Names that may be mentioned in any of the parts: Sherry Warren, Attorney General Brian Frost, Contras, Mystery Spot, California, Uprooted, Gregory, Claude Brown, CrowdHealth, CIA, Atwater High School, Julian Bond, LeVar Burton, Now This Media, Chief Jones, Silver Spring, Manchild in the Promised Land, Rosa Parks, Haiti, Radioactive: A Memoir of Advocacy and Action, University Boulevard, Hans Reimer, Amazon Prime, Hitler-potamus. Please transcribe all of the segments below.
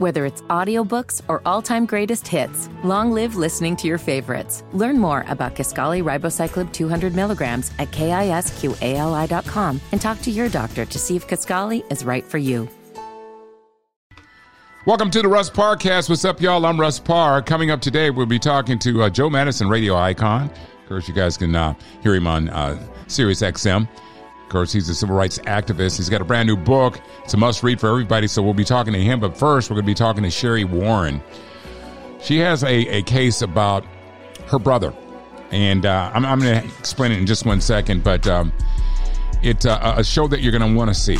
Whether it's audiobooks or all-time greatest hits, long live listening to your favorites. Learn more about Kisqali Ribociclib 200 milligrams at KISQALI.com and talk to your doctor to see if Kisqali is right for you. Welcome to the Russ Parrcast. What's up, y'all? I'm Russ Parr. Coming up today, we'll be talking to Joe Madison, radio icon. Of course, you guys can hear him on Sirius XM. Of course, he's a civil rights activist. He's got a brand new book. It's a must-read for everybody, so we'll be talking to him. But first, we're going to be talking to Sherry Warren. She has a case about her brother. And I'm going to explain it in just 1 second, but it's a show that you're going to want to see.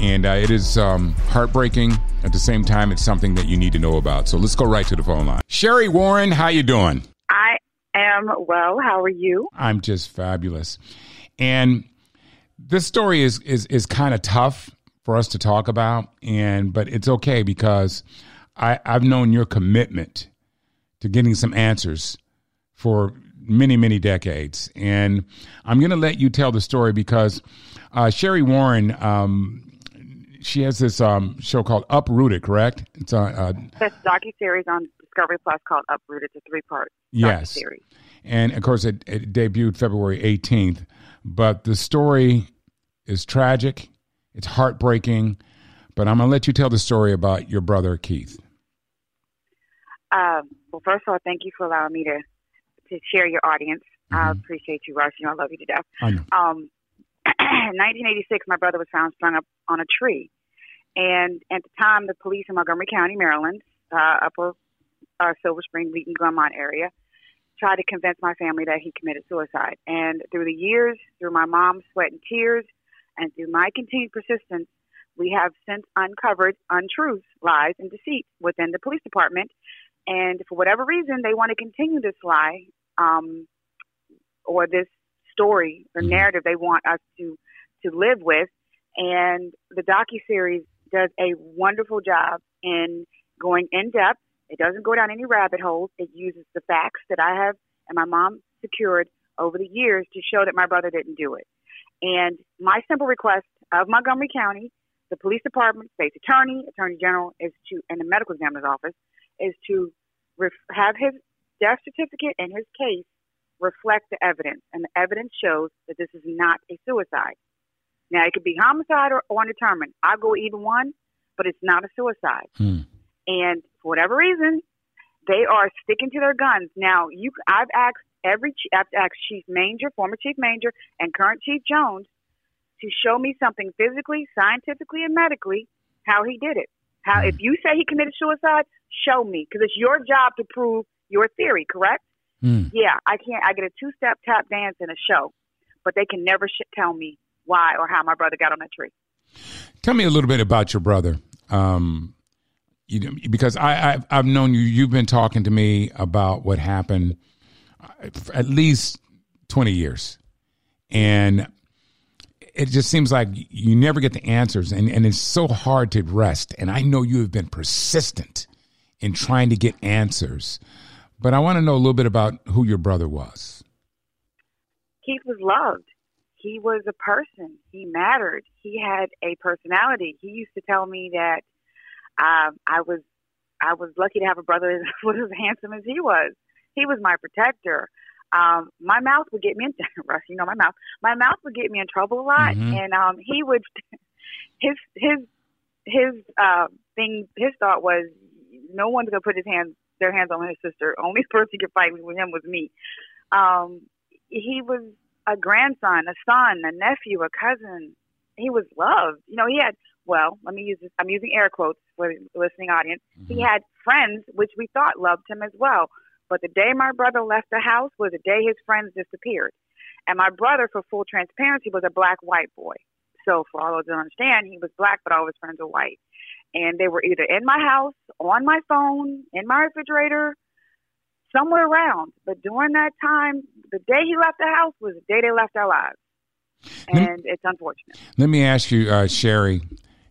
And it is heartbreaking. At the same time, it's something that you need to know about. So let's go right to the phone line. Sherry Warren, how you doing? I am well. How are you? I'm just fabulous. And this story is kind of tough for us to talk about, but it's okay because I've known your commitment to getting some answers for many, many decades. And I'm going to let you tell the story because Sherry Warren... she has this show called Uprooted, correct? It's that's a docuseries on Discovery Plus called Uprooted. It's a three-part docuseries. Yes. And, of course, it debuted February 18th. But the story is tragic. It's heartbreaking. But I'm going to let you tell the story about your brother, Keith. Well, first of all, thank you for allowing me to share your audience. Mm-hmm. I appreciate you, Russ. You know, I love you to death. I know. In 1986, my brother was found strung up on a tree. And at the time, the police in Montgomery County, Maryland, upper Silver Spring, Wheaton, Vermont area, tried to convince my family that he committed suicide. And through the years, through my mom's sweat and tears, and through my continued persistence, we have since uncovered untruths, lies, and deceit within the police department. And for whatever reason, they want to continue this lie or this story or narrative they want us to live with, and the docuseries does a wonderful job in going in depth. It doesn't go down any rabbit holes. It uses the facts that I have and my mom secured over the years to show that my brother didn't do it. And my simple request of Montgomery County, the police department, state's attorney, attorney general, is to, and the medical examiner's office, is to have his death certificate and his case reflect the evidence, and the evidence shows that this is not a suicide. Now, it could be homicide or undetermined. I'll go either one, but it's not a suicide. And for whatever reason, they are sticking to their guns. Now, I've asked Chief Manger, former Chief Manger, and current Chief Jones to show me something physically, scientifically, and medically how he did it. How, if you say he committed suicide, show me, because it's your job to prove your theory, correct? Yeah, I can't. I get a two-step tap dance in a show, but they can never tell me why or how my brother got on that tree. Tell me a little bit about your brother, because I've known you. You've been talking to me about what happened for at least 20 years, and it just seems like you never get the answers, and it's so hard to rest. And I know you have been persistent in trying to get answers. But I want to know a little bit about who your brother was. Keith was loved. He was a person. He mattered. He had a personality. He used to tell me that I was lucky to have a brother that was as handsome as he was. He was my protector. My mouth would get me in Russ, you know my mouth. My mouth would get me in trouble a lot, and he would. His thought was, no one's gonna put their hands on his sister. Only person who could fight with him was me. He was a grandson, a son, a nephew, a cousin. He was loved. You know, he had, well, let me use this. I'm using air quotes for the listening audience. He had friends, which we thought loved him as well. But the day my brother left the house was the day his friends disappeared. And my brother, for full transparency, was a black white boy. So for all those who don't understand, he was black, but all his friends were white. And they were either in my house, on my phone, in my refrigerator, somewhere around. But during that time, the day he left the house was the day they left our lives. And it's unfortunate. Let me ask you, Sherry,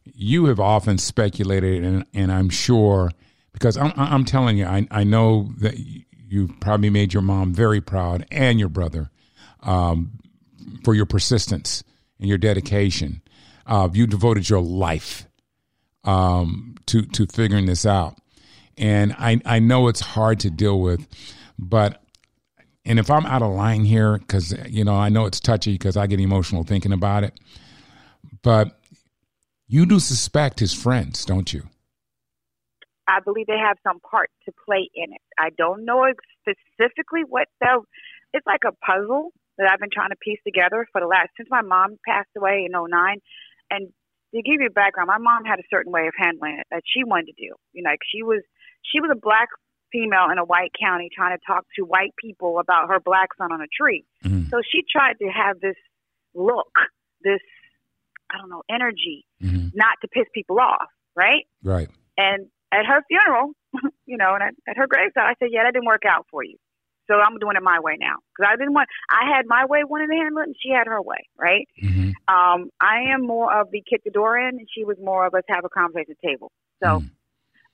you have often speculated, and I'm sure, because I'm telling you, I know that you've probably made your mom very proud and your brother for your persistence and your dedication. You devoted your life to figuring this out. And I know it's hard to deal with, but, and if I'm out of line here, because, you know, I know it's touchy because I get emotional thinking about it, but you do suspect his friends, don't you? I believe they have some part to play in it. I don't know specifically what it's like a puzzle that I've been trying to piece together for the last, since my mom passed away in 2009. And to give you background, my mom had a certain way of handling it that she wanted to do. You know, like she was a black female in a white county trying to talk to white people about her black son on a tree. Mm-hmm. So she tried to have this look, this, I don't know, energy, mm-hmm. not to piss people off, right? Right. And at her funeral, you know, and at her graveside, I said, yeah, that didn't work out for you. So I'm doing it my way now. Because I had my way, wanted to handle it, and she had her way, right? Mm-hmm. I am more of the kick the door in, and she was more of us have a conversation at the table. So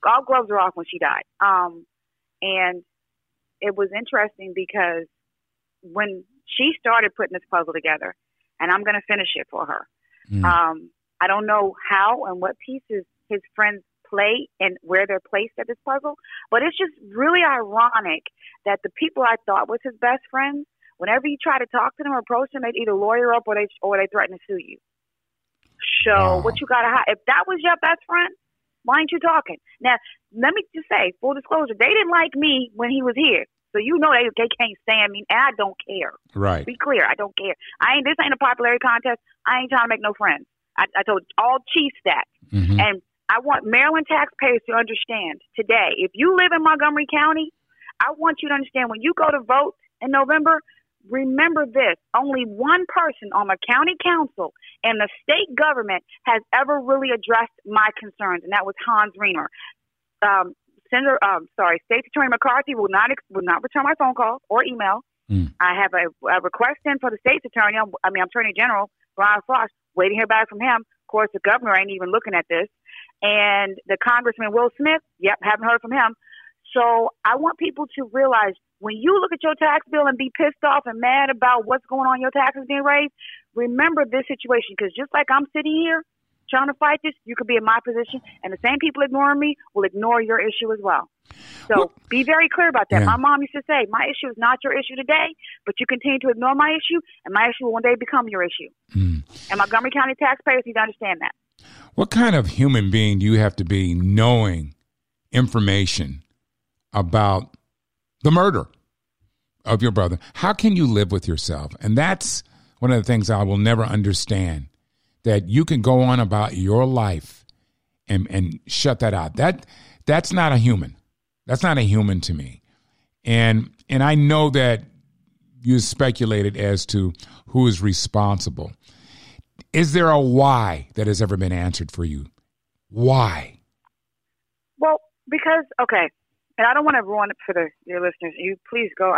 all gloves were off when she died. And it was interesting because when she started putting this puzzle together, and I'm going to finish it for her, I don't know how and what pieces his friends play and where they're placed at this puzzle, but it's just really ironic that the people I thought was his best friends, whenever you try to talk to them or approach them, they either lawyer up or they threaten to sue you. So what you gotta hide? If that was your best friend, why ain't you talking? Now, let me just say, full disclosure, they didn't like me when he was here. So you know they can't stand me, and I don't care. Right. Be clear, I don't care. This ain't a popularity contest. I ain't trying to make no friends. I told all Chiefs that. Mm-hmm. And I want Maryland taxpayers to understand today, if you live in Montgomery County, I want you to understand when you go to vote in November, remember this, only one person on the county council and the state government has ever really addressed my concerns, and that was Hans Reimer. State Attorney McCarthy will not return my phone calls or email. Mm. I have a request in for the state's attorney, Attorney General Brian Frost, waiting to hear back from him. Of course, the governor ain't even looking at this. And the Congressman Will Smith, haven't heard from him. So I want people to realize when you look at your tax bill and be pissed off and mad about what's going on, your taxes being raised, remember this situation. Because just like I'm sitting here trying to fight this, you could be in my position, and the same people ignoring me will ignore your issue as well. So be very clear about that. Yeah. My mom used to say, my issue is not your issue today, but you continue to ignore my issue, and my issue will one day become your issue. Mm. And Montgomery County taxpayers need to understand that. What kind of human being do you have to be knowing information about the murder of your brother? How can you live with yourself? And that's one of the things I will never understand, that you can go on about your life and shut that out. That's not a human. That's not a human to me. And I know that you speculated as to who is responsible. Is there a why that has ever been answered for you? Why? Well, because, okay, and I don't want to ruin it for your listeners. You please go.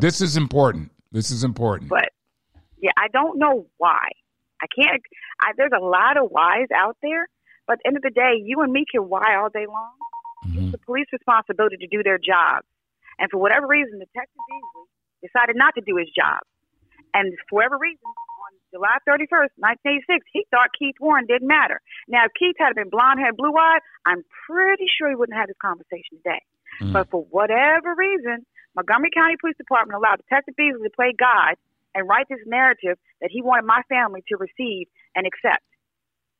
This is important. This is important. But, yeah, I don't know why. There's a lot of whys out there, but at the end of the day, you and me can why all day long. Mm-hmm. It's the police responsibility to do their job. And for whatever reason, Detective Beasley decided not to do his job. And for whatever reason, on July 31st, 1986, he thought Keith Warren didn't matter. Now, if Keith had been blonde-haired, blue-eyed, I'm pretty sure he wouldn't have this conversation today. Mm. But for whatever reason, Montgomery County Police Department allowed Detective Beasley to play God and write this narrative that he wanted my family to receive and accept.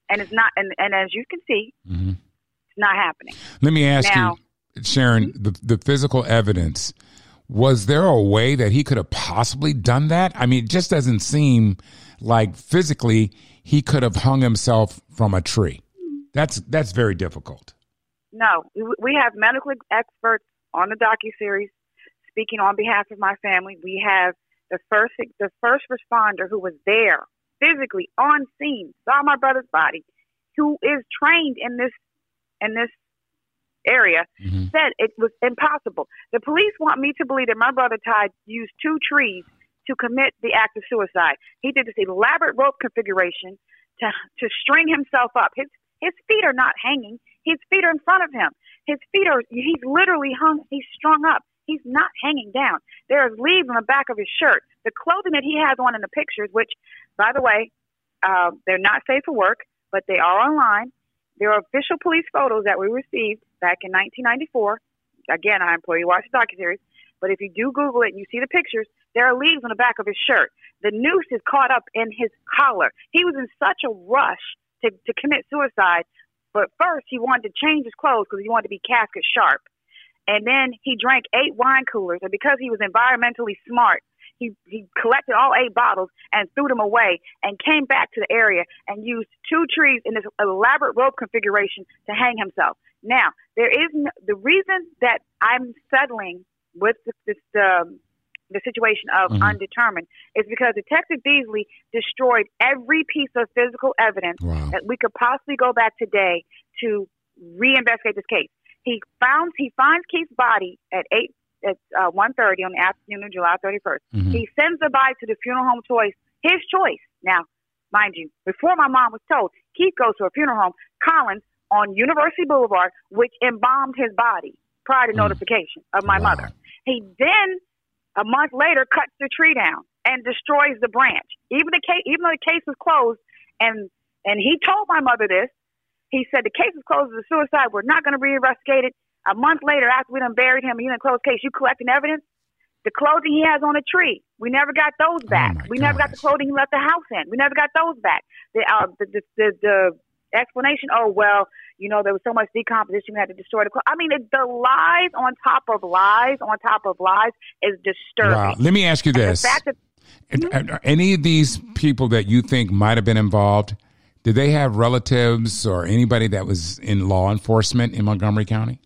And it's not. And as you can see, mm-hmm. it's not happening. Let me ask you, Sharon, mm-hmm. the physical evidence. Was there a way that he could have possibly done that? I mean, it just doesn't seem like physically he could have hung himself from a tree. That's very difficult. No, we have medical experts on the docuseries speaking on behalf of my family. We have the first responder who was there physically on scene, saw my brother's body, who is trained in this area, mm-hmm. said it was impossible. The police want me to believe that my brother Todd used two trees to commit the act of suicide. He did this elaborate rope configuration to string himself up. His feet are not hanging. His feet are in front of him. He's literally hung. He's strung up. He's not hanging down. There is leaves on the back of his shirt. The clothing that he has on in the pictures, which, by the way, they're not safe for work, but they are online. There are official police photos that we received back in 1994. Again, I implore you watch the docuseries. But if you do Google it and you see the pictures, there are leaves on the back of his shirt. The noose is caught up in his collar. He was in such a rush to commit suicide. But first, he wanted to change his clothes because he wanted to be casket sharp. And then he drank 8 wine coolers. And because he was environmentally smart, he collected all 8 bottles and threw them away and came back to the area and used 2 trees in this elaborate rope configuration to hang himself. Now, there is no, the reason that I'm settling with the situation of undetermined is because Detective Beasley destroyed every piece of physical evidence that we could possibly go back today to reinvestigate this case. He finds Keith's body at 1:30 on the afternoon of July 31st. He sends the body to the funeral home choice, his choice. Now, mind you, before my mom was told, Keith goes to a funeral home, Collins, on University Boulevard, which embalmed his body prior to notification of my mother. He then, a month later, cuts the tree down and destroys the branch. Even though the case was closed, and he told my mother this, he said, the case is closed as a suicide. We're not going to reinvestigate it. A month later, after we done buried him, he done closed case. You collecting evidence? The clothing he has on a tree, we never got those back. Never got the clothing he left the house in. We never got those back. The explanation, there was so much decomposition, we had to destroy the clothes. I mean, the lies on top of lies on top of lies is disturbing. Wow. Let me ask you this. Are any of these people that you think might have been involved, did they have relatives or anybody that was in law enforcement in Montgomery County?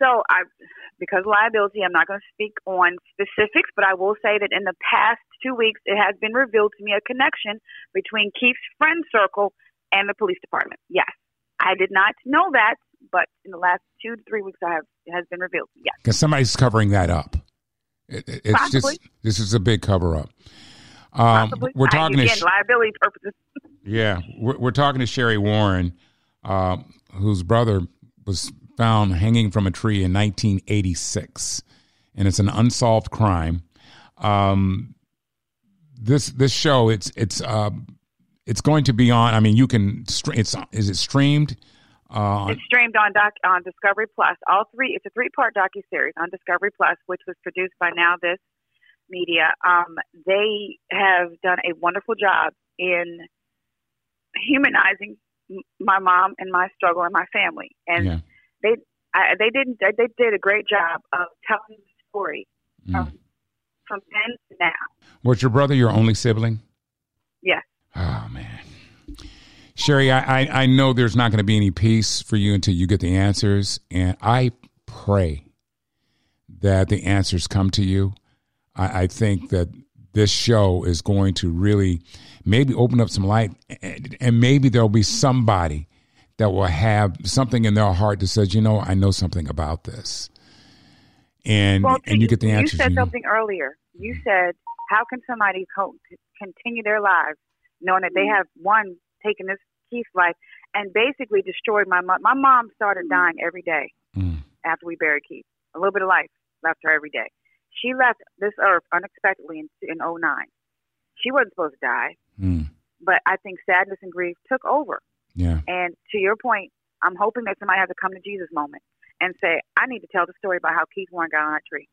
So, because liability, I'm not going to speak on specifics, but I will say that in the past 2 weeks, it has been revealed to me a connection between Keith's friend circle and the police department. Yes. I did not know that, but in the last 2 to 3 weeks, it has been revealed. Yes. Because somebody's covering that up. It's possibly. This is a big cover-up. We're talking to liability purposes. Yeah. We're talking to Sherry Warren, whose brother was found hanging from a tree in 1986, and it's an unsolved crime. This show, it's going to be on. I mean, you can. Is it streamed? It's streamed on Discovery Plus. All three. It's a 3-part docuseries on Discovery Plus, which was produced by Now This Media. They have done a wonderful job in humanizing my mom and my struggle and my family, and they did a great job of telling the story from then to now. Was your brother your only sibling? Yes. Oh man, Sherry, I know there's not going to be any peace for you until you get the answers, and I pray that the answers come to you. I think that this show is going to really maybe open up some light, and maybe there'll be somebody that will have something in their heart that says, you know, I know something about this. And you get the answers. You said something earlier. You said, how can somebody continue their lives knowing that they have, one, taken this Keith's life and basically destroyed my mom. My mom started dying every day after we buried Keith. A little bit of life left her every day. She left this earth unexpectedly in 2009. She wasn't supposed to die, but I think sadness and grief took over. Yeah. And to your point, I'm hoping that somebody has a come to Jesus moment and say, I need to tell the story about how Keith Warren got on that tree.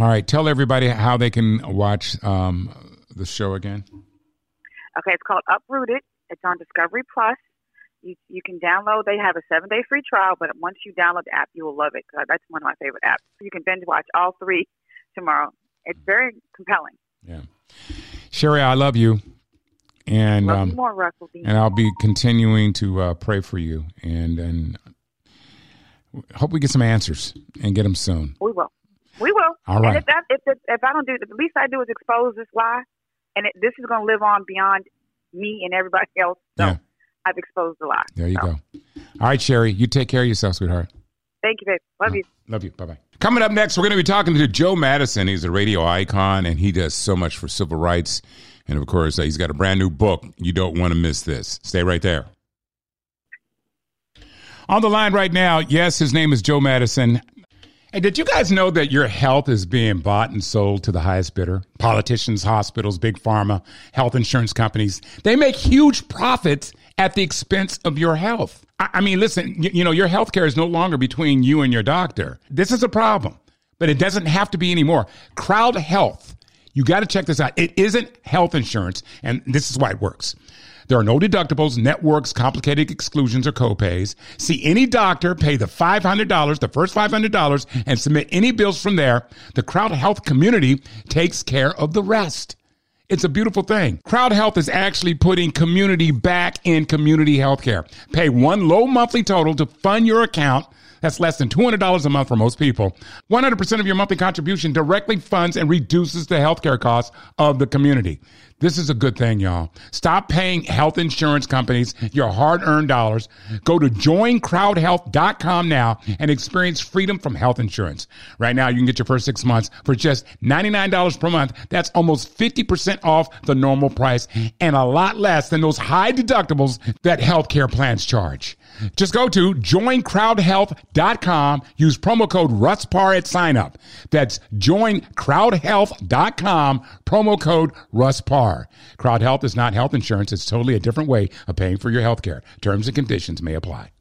All right. Tell everybody how they can watch the show again. Okay, it's called Uprooted. It's on Discovery Plus. You can download. They have a 7-day free trial, but once you download the app, you will love it. That's one of my favorite apps. You can binge watch all 3 tomorrow. It's very compelling. Yeah, Sherry, I love you, and love you more, Russell. And I'll be continuing to pray for you, and hope we get some answers and get them soon. We will. We will. All right. And if I don't do, the least I do is expose this lie. And this is going to live on beyond me and everybody else. So yeah. I've exposed a lot. There you go. All right, Sherry, you take care of yourself, sweetheart. Thank you, babe. Love you. Love you. Bye-bye. Coming up next, we're going to be talking to Joe Madison. He's a radio icon, and he does so much for civil rights. And, of course, he's got a brand-new book. You don't want to miss this. Stay right there. On the line right now, yes, his name is Joe Madison. Hey, did you guys know that your health is being bought and sold to the highest bidder? Politicians, hospitals, big pharma, health insurance companies, they make huge profits at the expense of your health. I mean, listen, you know, your health care is no longer between you and your doctor. This is a problem, but it doesn't have to be anymore. CrowdHealth, you got to check this out. It isn't health insurance, and this is why it works. There are no deductibles, networks, complicated exclusions, or copays. See any doctor, pay the $500, the first $500, and submit any bills from there. The CrowdHealth community takes care of the rest. It's a beautiful thing. CrowdHealth is actually putting community back in community healthcare. Pay one low monthly total to fund your account. That's less than $200 a month for most people. 100% of your monthly contribution directly funds and reduces the healthcare costs of the community. This is a good thing, y'all. Stop paying health insurance companies your hard-earned dollars. Go to joincrowdhealth.com now and experience freedom from health insurance. Right now, you can get your first 6 months for just $99 per month. That's almost 50% off the normal price and a lot less than those high deductibles that healthcare plans charge. Just go to joincrowdhealth.com. Use promo code RussParr at sign up. That's joincrowdhealth.com, promo code RussParr. CrowdHealth is not health insurance. It's totally a different way of paying for your health care. Terms and conditions may apply.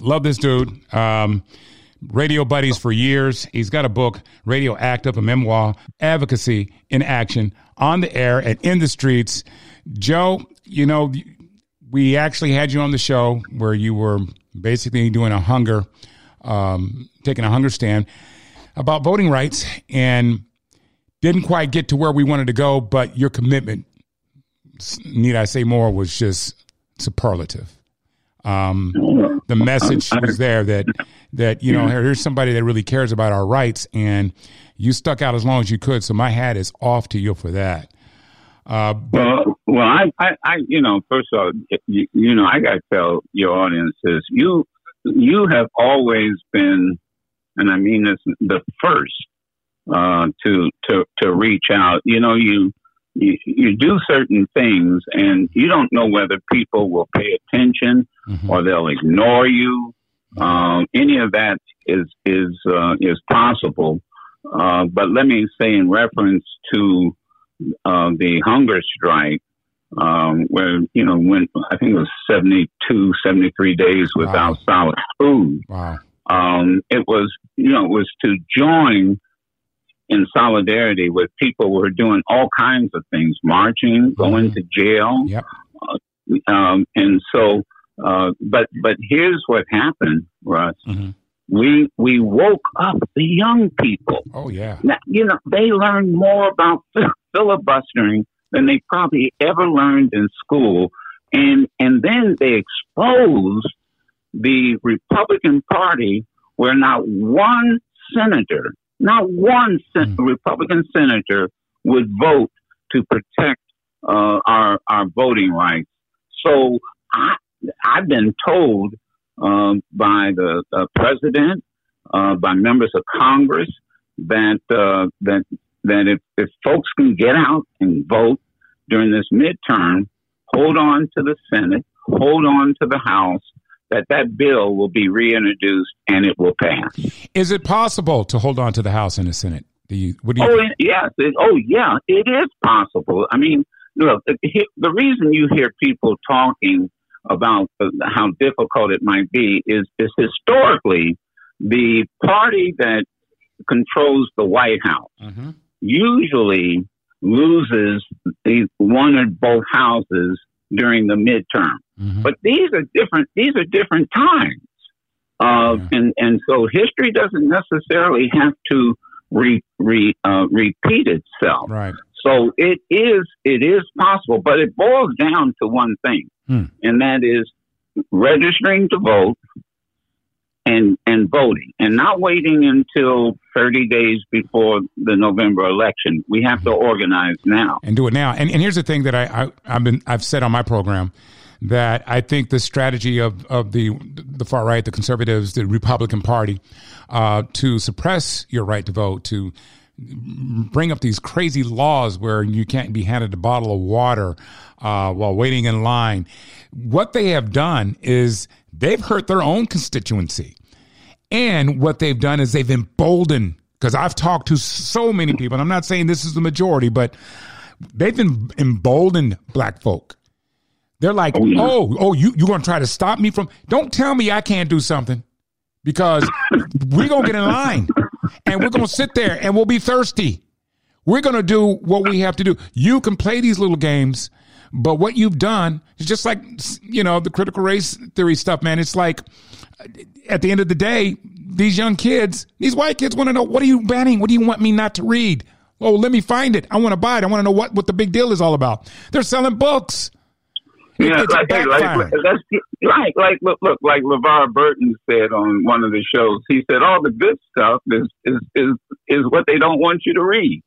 Love this dude. Radio buddies for years. He's got a book, Radio Active: A Memoir of Advocacy and Action, on the air and in the streets. Joe, you know, we actually had you on the show where you were basically doing a hunger, taking a hunger stand about voting rights, and didn't quite get to where we wanted to go, but your commitment, need I say more, was just superlative. The message was there that, you know, here's somebody that really cares about our rights, and you stuck out as long as you could. So my hat is off to you for that. Well, I you know, first of all, you know, I got to tell your audience is you have always been, and I mean this, the first to reach out. You know, you do certain things, and you don't know whether people will pay attention or they'll ignore you. Any of that is possible. But let me say, in reference to the hunger strike, where, you know, when I think it was 72, 73 days without solid food. Wow. It was, you know, it was to join in solidarity with people who were doing all kinds of things, marching, going to jail. Yep. And so, but here's what happened, Russ. We woke up the young people. Oh, yeah. Now, you know, they learned more about filibustering than they probably ever learned in school. And then they exposed the Republican Party, where not one senator, Republican senator would vote to protect our voting rights. So I've been told by the president, by members of Congress, that if folks can get out and vote during this midterm, hold on to the Senate, hold on to the House, that bill will be reintroduced and it will pass. Is it possible to hold on to the House and the Senate? What do you think? Yeah, it is possible. I mean, look, the reason you hear people talking about how difficult it might be is historically the party that controls the White House usually loses one or both houses during the midterm. But these are different times. And so history doesn't necessarily have to repeat itself. Right. So it is possible, but it boils down to one thing, and that is registering to vote and voting, and not waiting until 30 days before the November election. We have to organize now and do it now. And here's the thing that I've said on my program, that I think the strategy of the far right, the conservatives, the Republican Party, to suppress your right to vote, to bring up these crazy laws where you can't be handed a bottle of water while waiting in line. What they have done is they've hurt their own constituency. And what they've done is they've emboldened, because I've talked to so many people, and I'm not saying this is the majority, but they've been emboldened black folk. They're like, you're going to try to stop me from, don't tell me I can't do something, because we're going to get in line and we're going to sit there and we'll be thirsty. We're going to do what we have to do. You can play these little games, but what you've done is just like, you know, the critical race theory stuff, man. It's like, at the end of the day, these young kids, these white kids want to know, what are you banning? What do you want me not to read? Oh, let me find it. I want to buy it. I want to know what the big deal is all about. They're selling books. Yeah, like LeVar Burton said on one of the shows, he said all the good stuff is what they don't want you to read.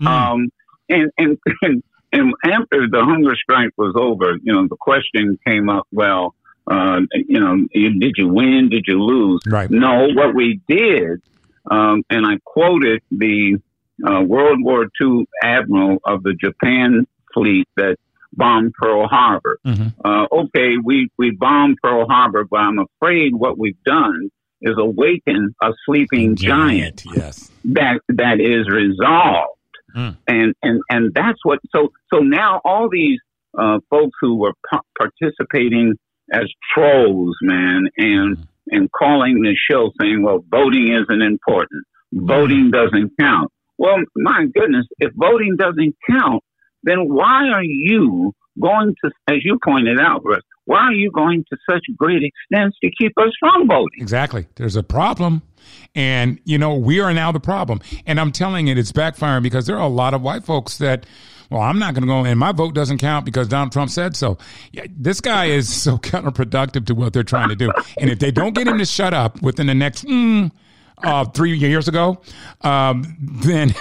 And after the hunger strike was over, you know, the question came up, well, you know, did you win? Did you lose? Right. No, what we did, and I quoted the World War II admiral of the Japan fleet that bombed Pearl Harbor. Mm-hmm. We bombed Pearl Harbor, but I'm afraid what we've done is awaken a sleeping giant. Yes. That is resolved. Mm. And that's what, so now all these folks who were participating as trolls, man, and calling the show saying, well, voting isn't important. Voting doesn't count. Well, my goodness, if voting doesn't count, then why are you going to, as you pointed out, Russ, why are you going to such great extents to keep us from voting? Exactly. There's a problem. And, you know, we are now the problem. And I'm telling it, it's backfiring, because there are a lot of white folks that, well, I'm not going to go, and my vote doesn't count because Donald Trump said so. Yeah, this guy is so counterproductive to what they're trying to do. And if they don't get him to shut up within the next 3 years ago, then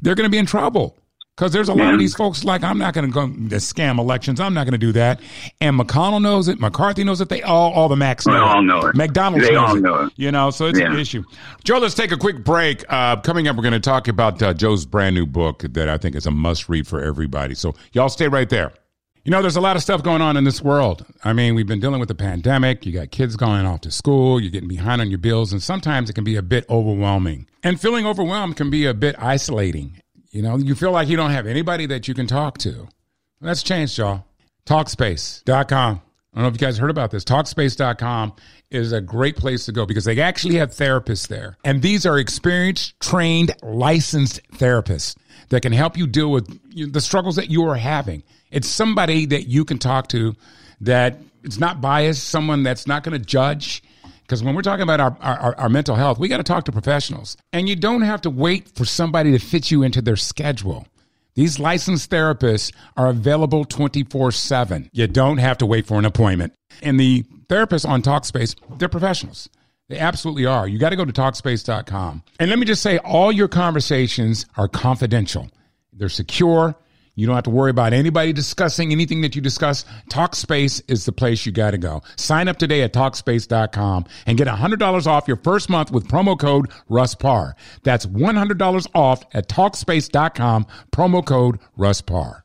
they're going to be in trouble. Because there's a lot of these folks like, I'm not going to go scam elections. I'm not going to do that. And McConnell knows it. McCarthy knows it. They all the Macs know it. They all know it. McDonald's knows it. You know, so it's an issue. Joe, let's take a quick break. Coming up, we're going to talk about Joe's brand new book that I think is a must read for everybody. So y'all stay right there. You know, there's a lot of stuff going on in this world. I mean, we've been dealing with the pandemic. You got kids going off to school. You're getting behind on your bills. And sometimes it can be a bit overwhelming. And feeling overwhelmed can be a bit isolating. You know, you feel like you don't have anybody that you can talk to. That's changed, y'all. Talkspace.com. I don't know if you guys heard about this. Talkspace.com is a great place to go because they actually have therapists there. And these are experienced, trained, licensed therapists that can help you deal with the struggles that you are having. It's somebody that you can talk to that it's not biased, someone that's not going to judge. Because when we're talking about our mental health, we got to talk to professionals. And you don't have to wait for somebody to fit you into their schedule. These licensed therapists are available 24/7. You don't have to wait for an appointment. And the therapists on Talkspace, they're professionals. They absolutely are. You got to go to Talkspace.com. And let me just say, all your conversations are confidential. They're secure. You don't have to worry about anybody discussing anything that you discuss. Talkspace is the place you got to go. Sign up today at Talkspace.com and get $100 off your first month with promo code Russ Parr. That's $100 off at Talkspace.com, promo code Russ Parr.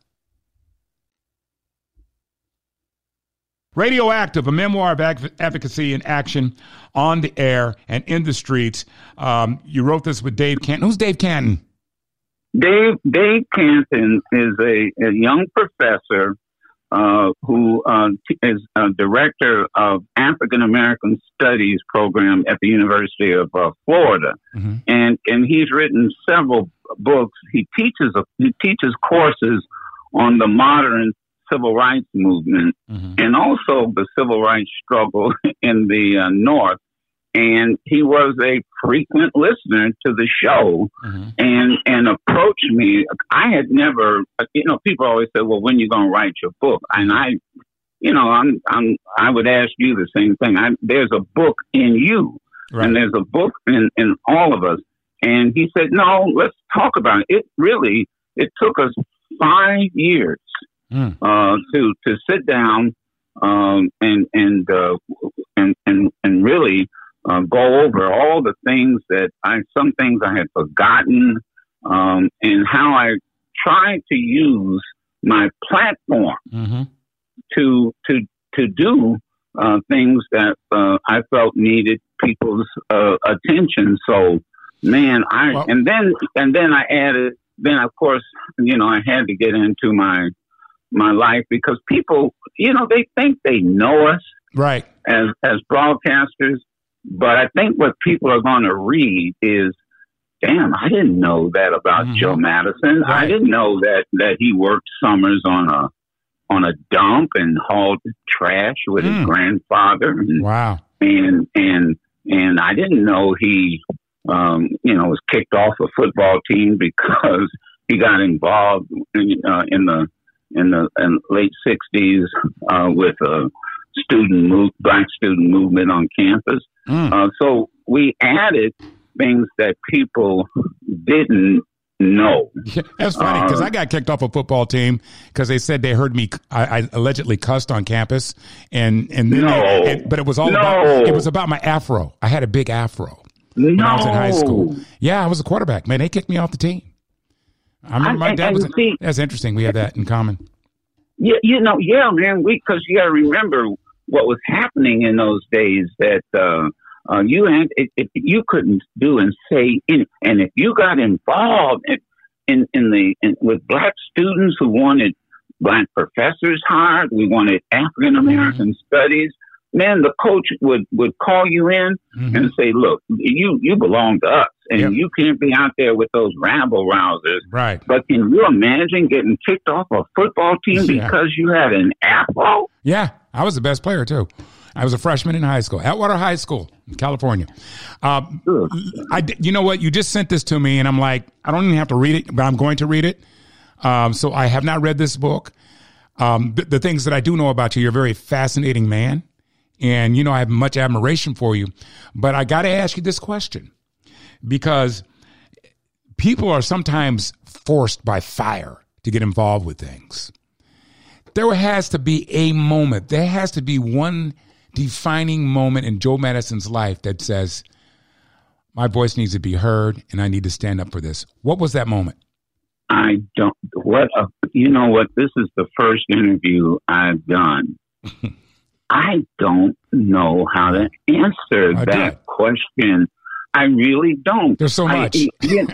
Radioactive, a memoir of advocacy and action on the air and in the streets. You wrote this with Dave Canton. Who's Dave Canton? Dave Canton is a young professor who is a director of African American Studies program at the University of Florida, mm-hmm. and he's written several books. He teaches courses on the modern civil rights movement, mm-hmm. and also the civil rights struggle in the North. And he was a frequent listener to the show, mm-hmm. and approached me. I had never, you know, people always say, well, when are you going to write your book? And I, you know, I would ask you the same thing. There's a book in you, right. And there's a book in all of us. And he said, no, let's talk about it. It took us 5 years to sit down and really go over all the things some things I had forgotten, and how I tried to use my platform mm-hmm. to do things that I felt needed people's attention. So, man, then of course, you know, I had to get into my life because people, you know, they think they know us, right, as broadcasters, but I think what people are going to read is, damn, I didn't know that about Joe Madison. Right. I didn't know that he worked summers on a dump and hauled trash with his grandfather. And, wow. And I didn't know he, was kicked off a football team because he got involved in the late 60s with a black student movement on campus. So we added things that people didn't know. Yeah, that's funny because I got kicked off a football team because they said they heard me. I allegedly cussed on campus, it was about my afro. I had a big afro when I was in high school. Yeah, I was a quarterback. Man, they kicked me off the team. I remember my dad was. That's interesting. We had that in common. Yeah, man. Because you got to remember what was happening in those days. That you had, you couldn't do and say anything. And if you got involved with black students who wanted black professors hired, we wanted African American studies. Man, the coach would call you in and say, look, you belong to us and you can't be out there with those rabble-rousers. Right. But can you imagine getting kicked off a football team because you had an afro? Yeah, I was the best player, too. I was a freshman in high school, Atwater High School, in California. You know what? You just sent this to me, and I'm like, I don't even have to read it, but I'm going to read it. So I have not read this book. The things that I do know about you, you're a very fascinating man. And, you know, I have much admiration for you, but I got to ask you this question because people are sometimes forced by fire to get involved with things. There has to be a moment. There has to be one defining moment in Joe Madison's life that says, my voice needs to be heard and I need to stand up for this. What was that moment? You know what? This is the first interview I've done. I don't know how to answer that question. I really don't. There's so much. I think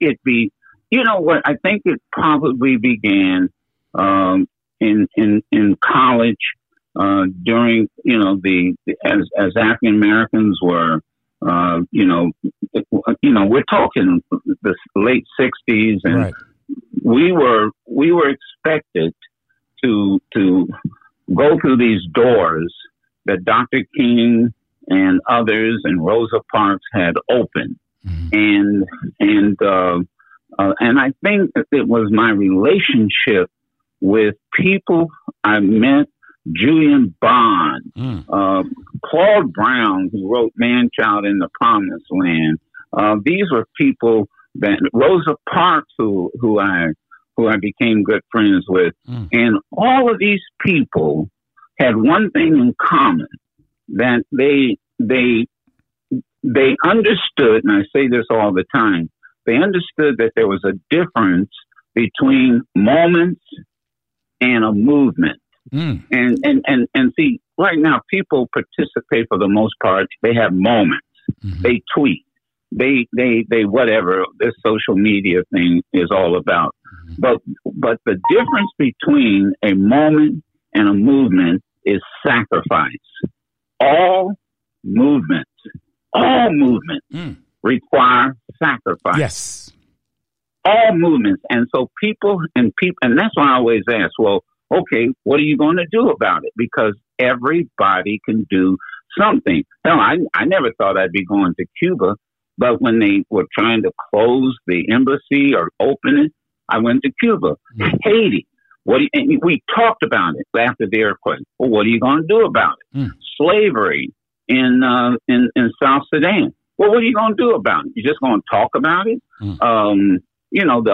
it be, you know what? I think it probably began in college during, you know, as African Americans were, we're talking the late 60s and we were expected to go through these doors that Dr. King and others and Rosa Parks had opened. And I think that it was my relationship with people I met, Julian Bond, Claude Brown, who wrote Manchild in the Promised Land. These were people that Rosa Parks, who I became good friends with. And all of these people had one thing in common, that they understood, and I say this all the time, they understood that there was a difference between moments and a movement. And see, right now people participate for the most part. They have moments. They tweet. They whatever this social media thing is all about. But the difference between a moment and a movement is sacrifice. All movements require sacrifice. Yes. All movements. And so people, and that's why I always ask, well, okay, what are you going to do about it? Because everybody can do something. Now, I never thought I'd be going to Cuba, but when they were trying to close the embassy or open it, I went to Cuba, Haiti. And we talked about it after the earthquake. Well, what are you going to do about it? Slavery in South Sudan. Well, what are you going to do about it? You're just going to talk about it? The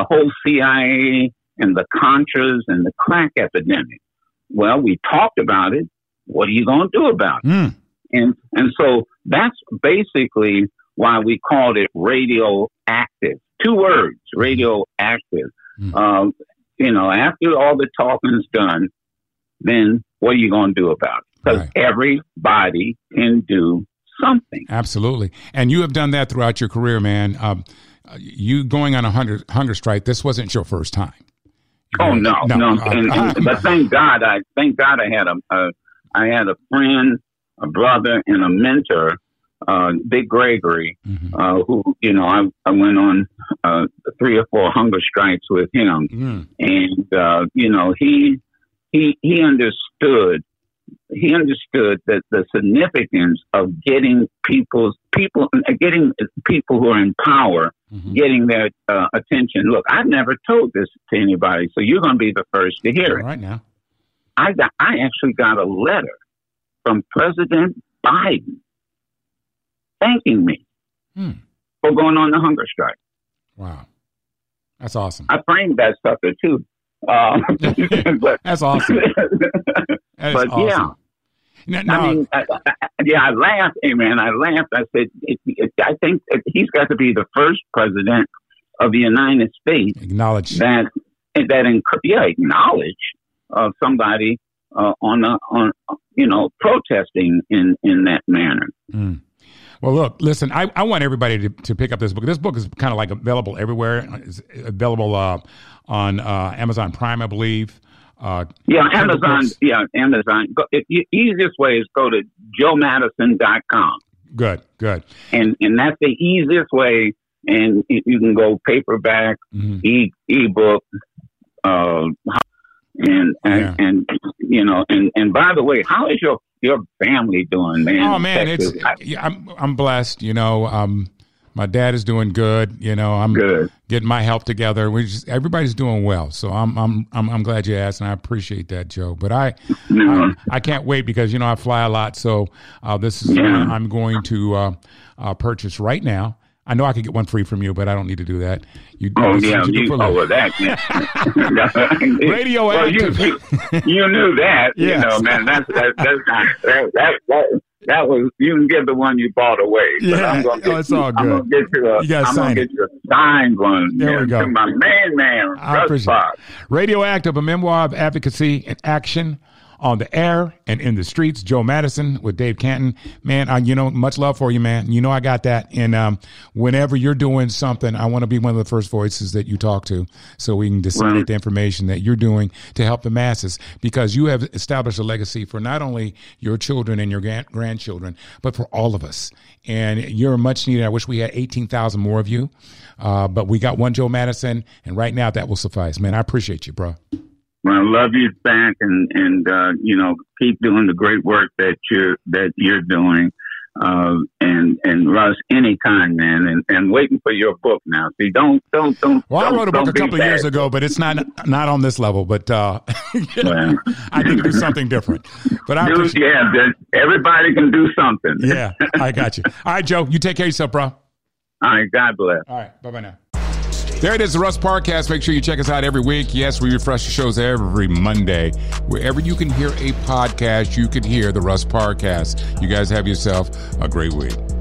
whole CIA and the Contras and the crack epidemic. Well, we talked about it. What are you going to do about it? And so that's basically why we called it radioactive. 2 words, radioactive. After all the talking's done, then what are you going to do about it? because everybody can do something. Absolutely. And you have done that throughout your career, man. You going on a hunger strike, this wasn't your first time. Oh, no. But thank God I had a friend, a brother, and a mentor, Big Gregory, mm-hmm. Who, you know, I went on 3 or 4 hunger strikes with him. Mm. And, you know, he understood that the significance of getting people who are in power, mm-hmm. getting their attention. Look, I've never told this to anybody, so you're going to be the first to hear it. All right now. I actually got a letter from President Biden thanking me for going on the hunger strike. Wow. That's awesome. I framed that sucker too. But, that's awesome. But awesome. Yeah. No. I mean, I laughed. Hey, man, I laughed. I said, I think he's got to be the first president of the United States acknowledge somebody protesting in that manner. Mm. Well, look, listen, I want everybody to pick up this book. This book is kind of like available everywhere. It's available on Amazon Prime, I believe. Amazon. The easiest way is go to joemadison.com. Good. And that's the easiest way. And you can go paperback, mm-hmm. e-book, and by the way, how is your family doing, man? Oh, man, I'm blessed, you know. My dad is doing good, you know. I'm good. Getting my health together. Everybody's doing well, so I'm glad you asked, and I appreciate that, Joe. But I can't wait because I fly a lot, so this is one I'm going to purchase right now. I know I could get one free from you, but I don't need to do that. Radio Active. You knew that, yes. You know, man. That was you can give the one you bought away. Yeah, but I'm gonna get you a signed one. There we go. To my man. I appreciate it. Radioactive, a memoir of advocacy and action. On the air and in the streets, Joe Madison with Dave Canton. Man, much love for you, man. You know I got that. And whenever you're doing something, I want to be one of the first voices that you talk to so we can disseminate the information that you're doing to help the masses, because you have established a legacy for not only your children and your grandchildren, but for all of us. And you're much needed. I wish we had 18,000 more of you, but we got one Joe Madison, and right now that will suffice. Man, I appreciate you, bro. Well, I love you back, and keep doing the great work that you're doing, and Russ, anytime, man, and waiting for your book now. See, don't. Well, I wrote a book a couple years ago, but it's not on this level. But I can do something different. But I appreciate everybody can do something. Yeah, I got you. All right, Joe, you take care of yourself, bro. All right, God bless. All right, bye now. There it is, the Russ Parcast. Make sure you check us out every week. Yes, we refresh the shows every Monday. Wherever you can hear a podcast, you can hear the Russ Parcast. You guys have yourself a great week.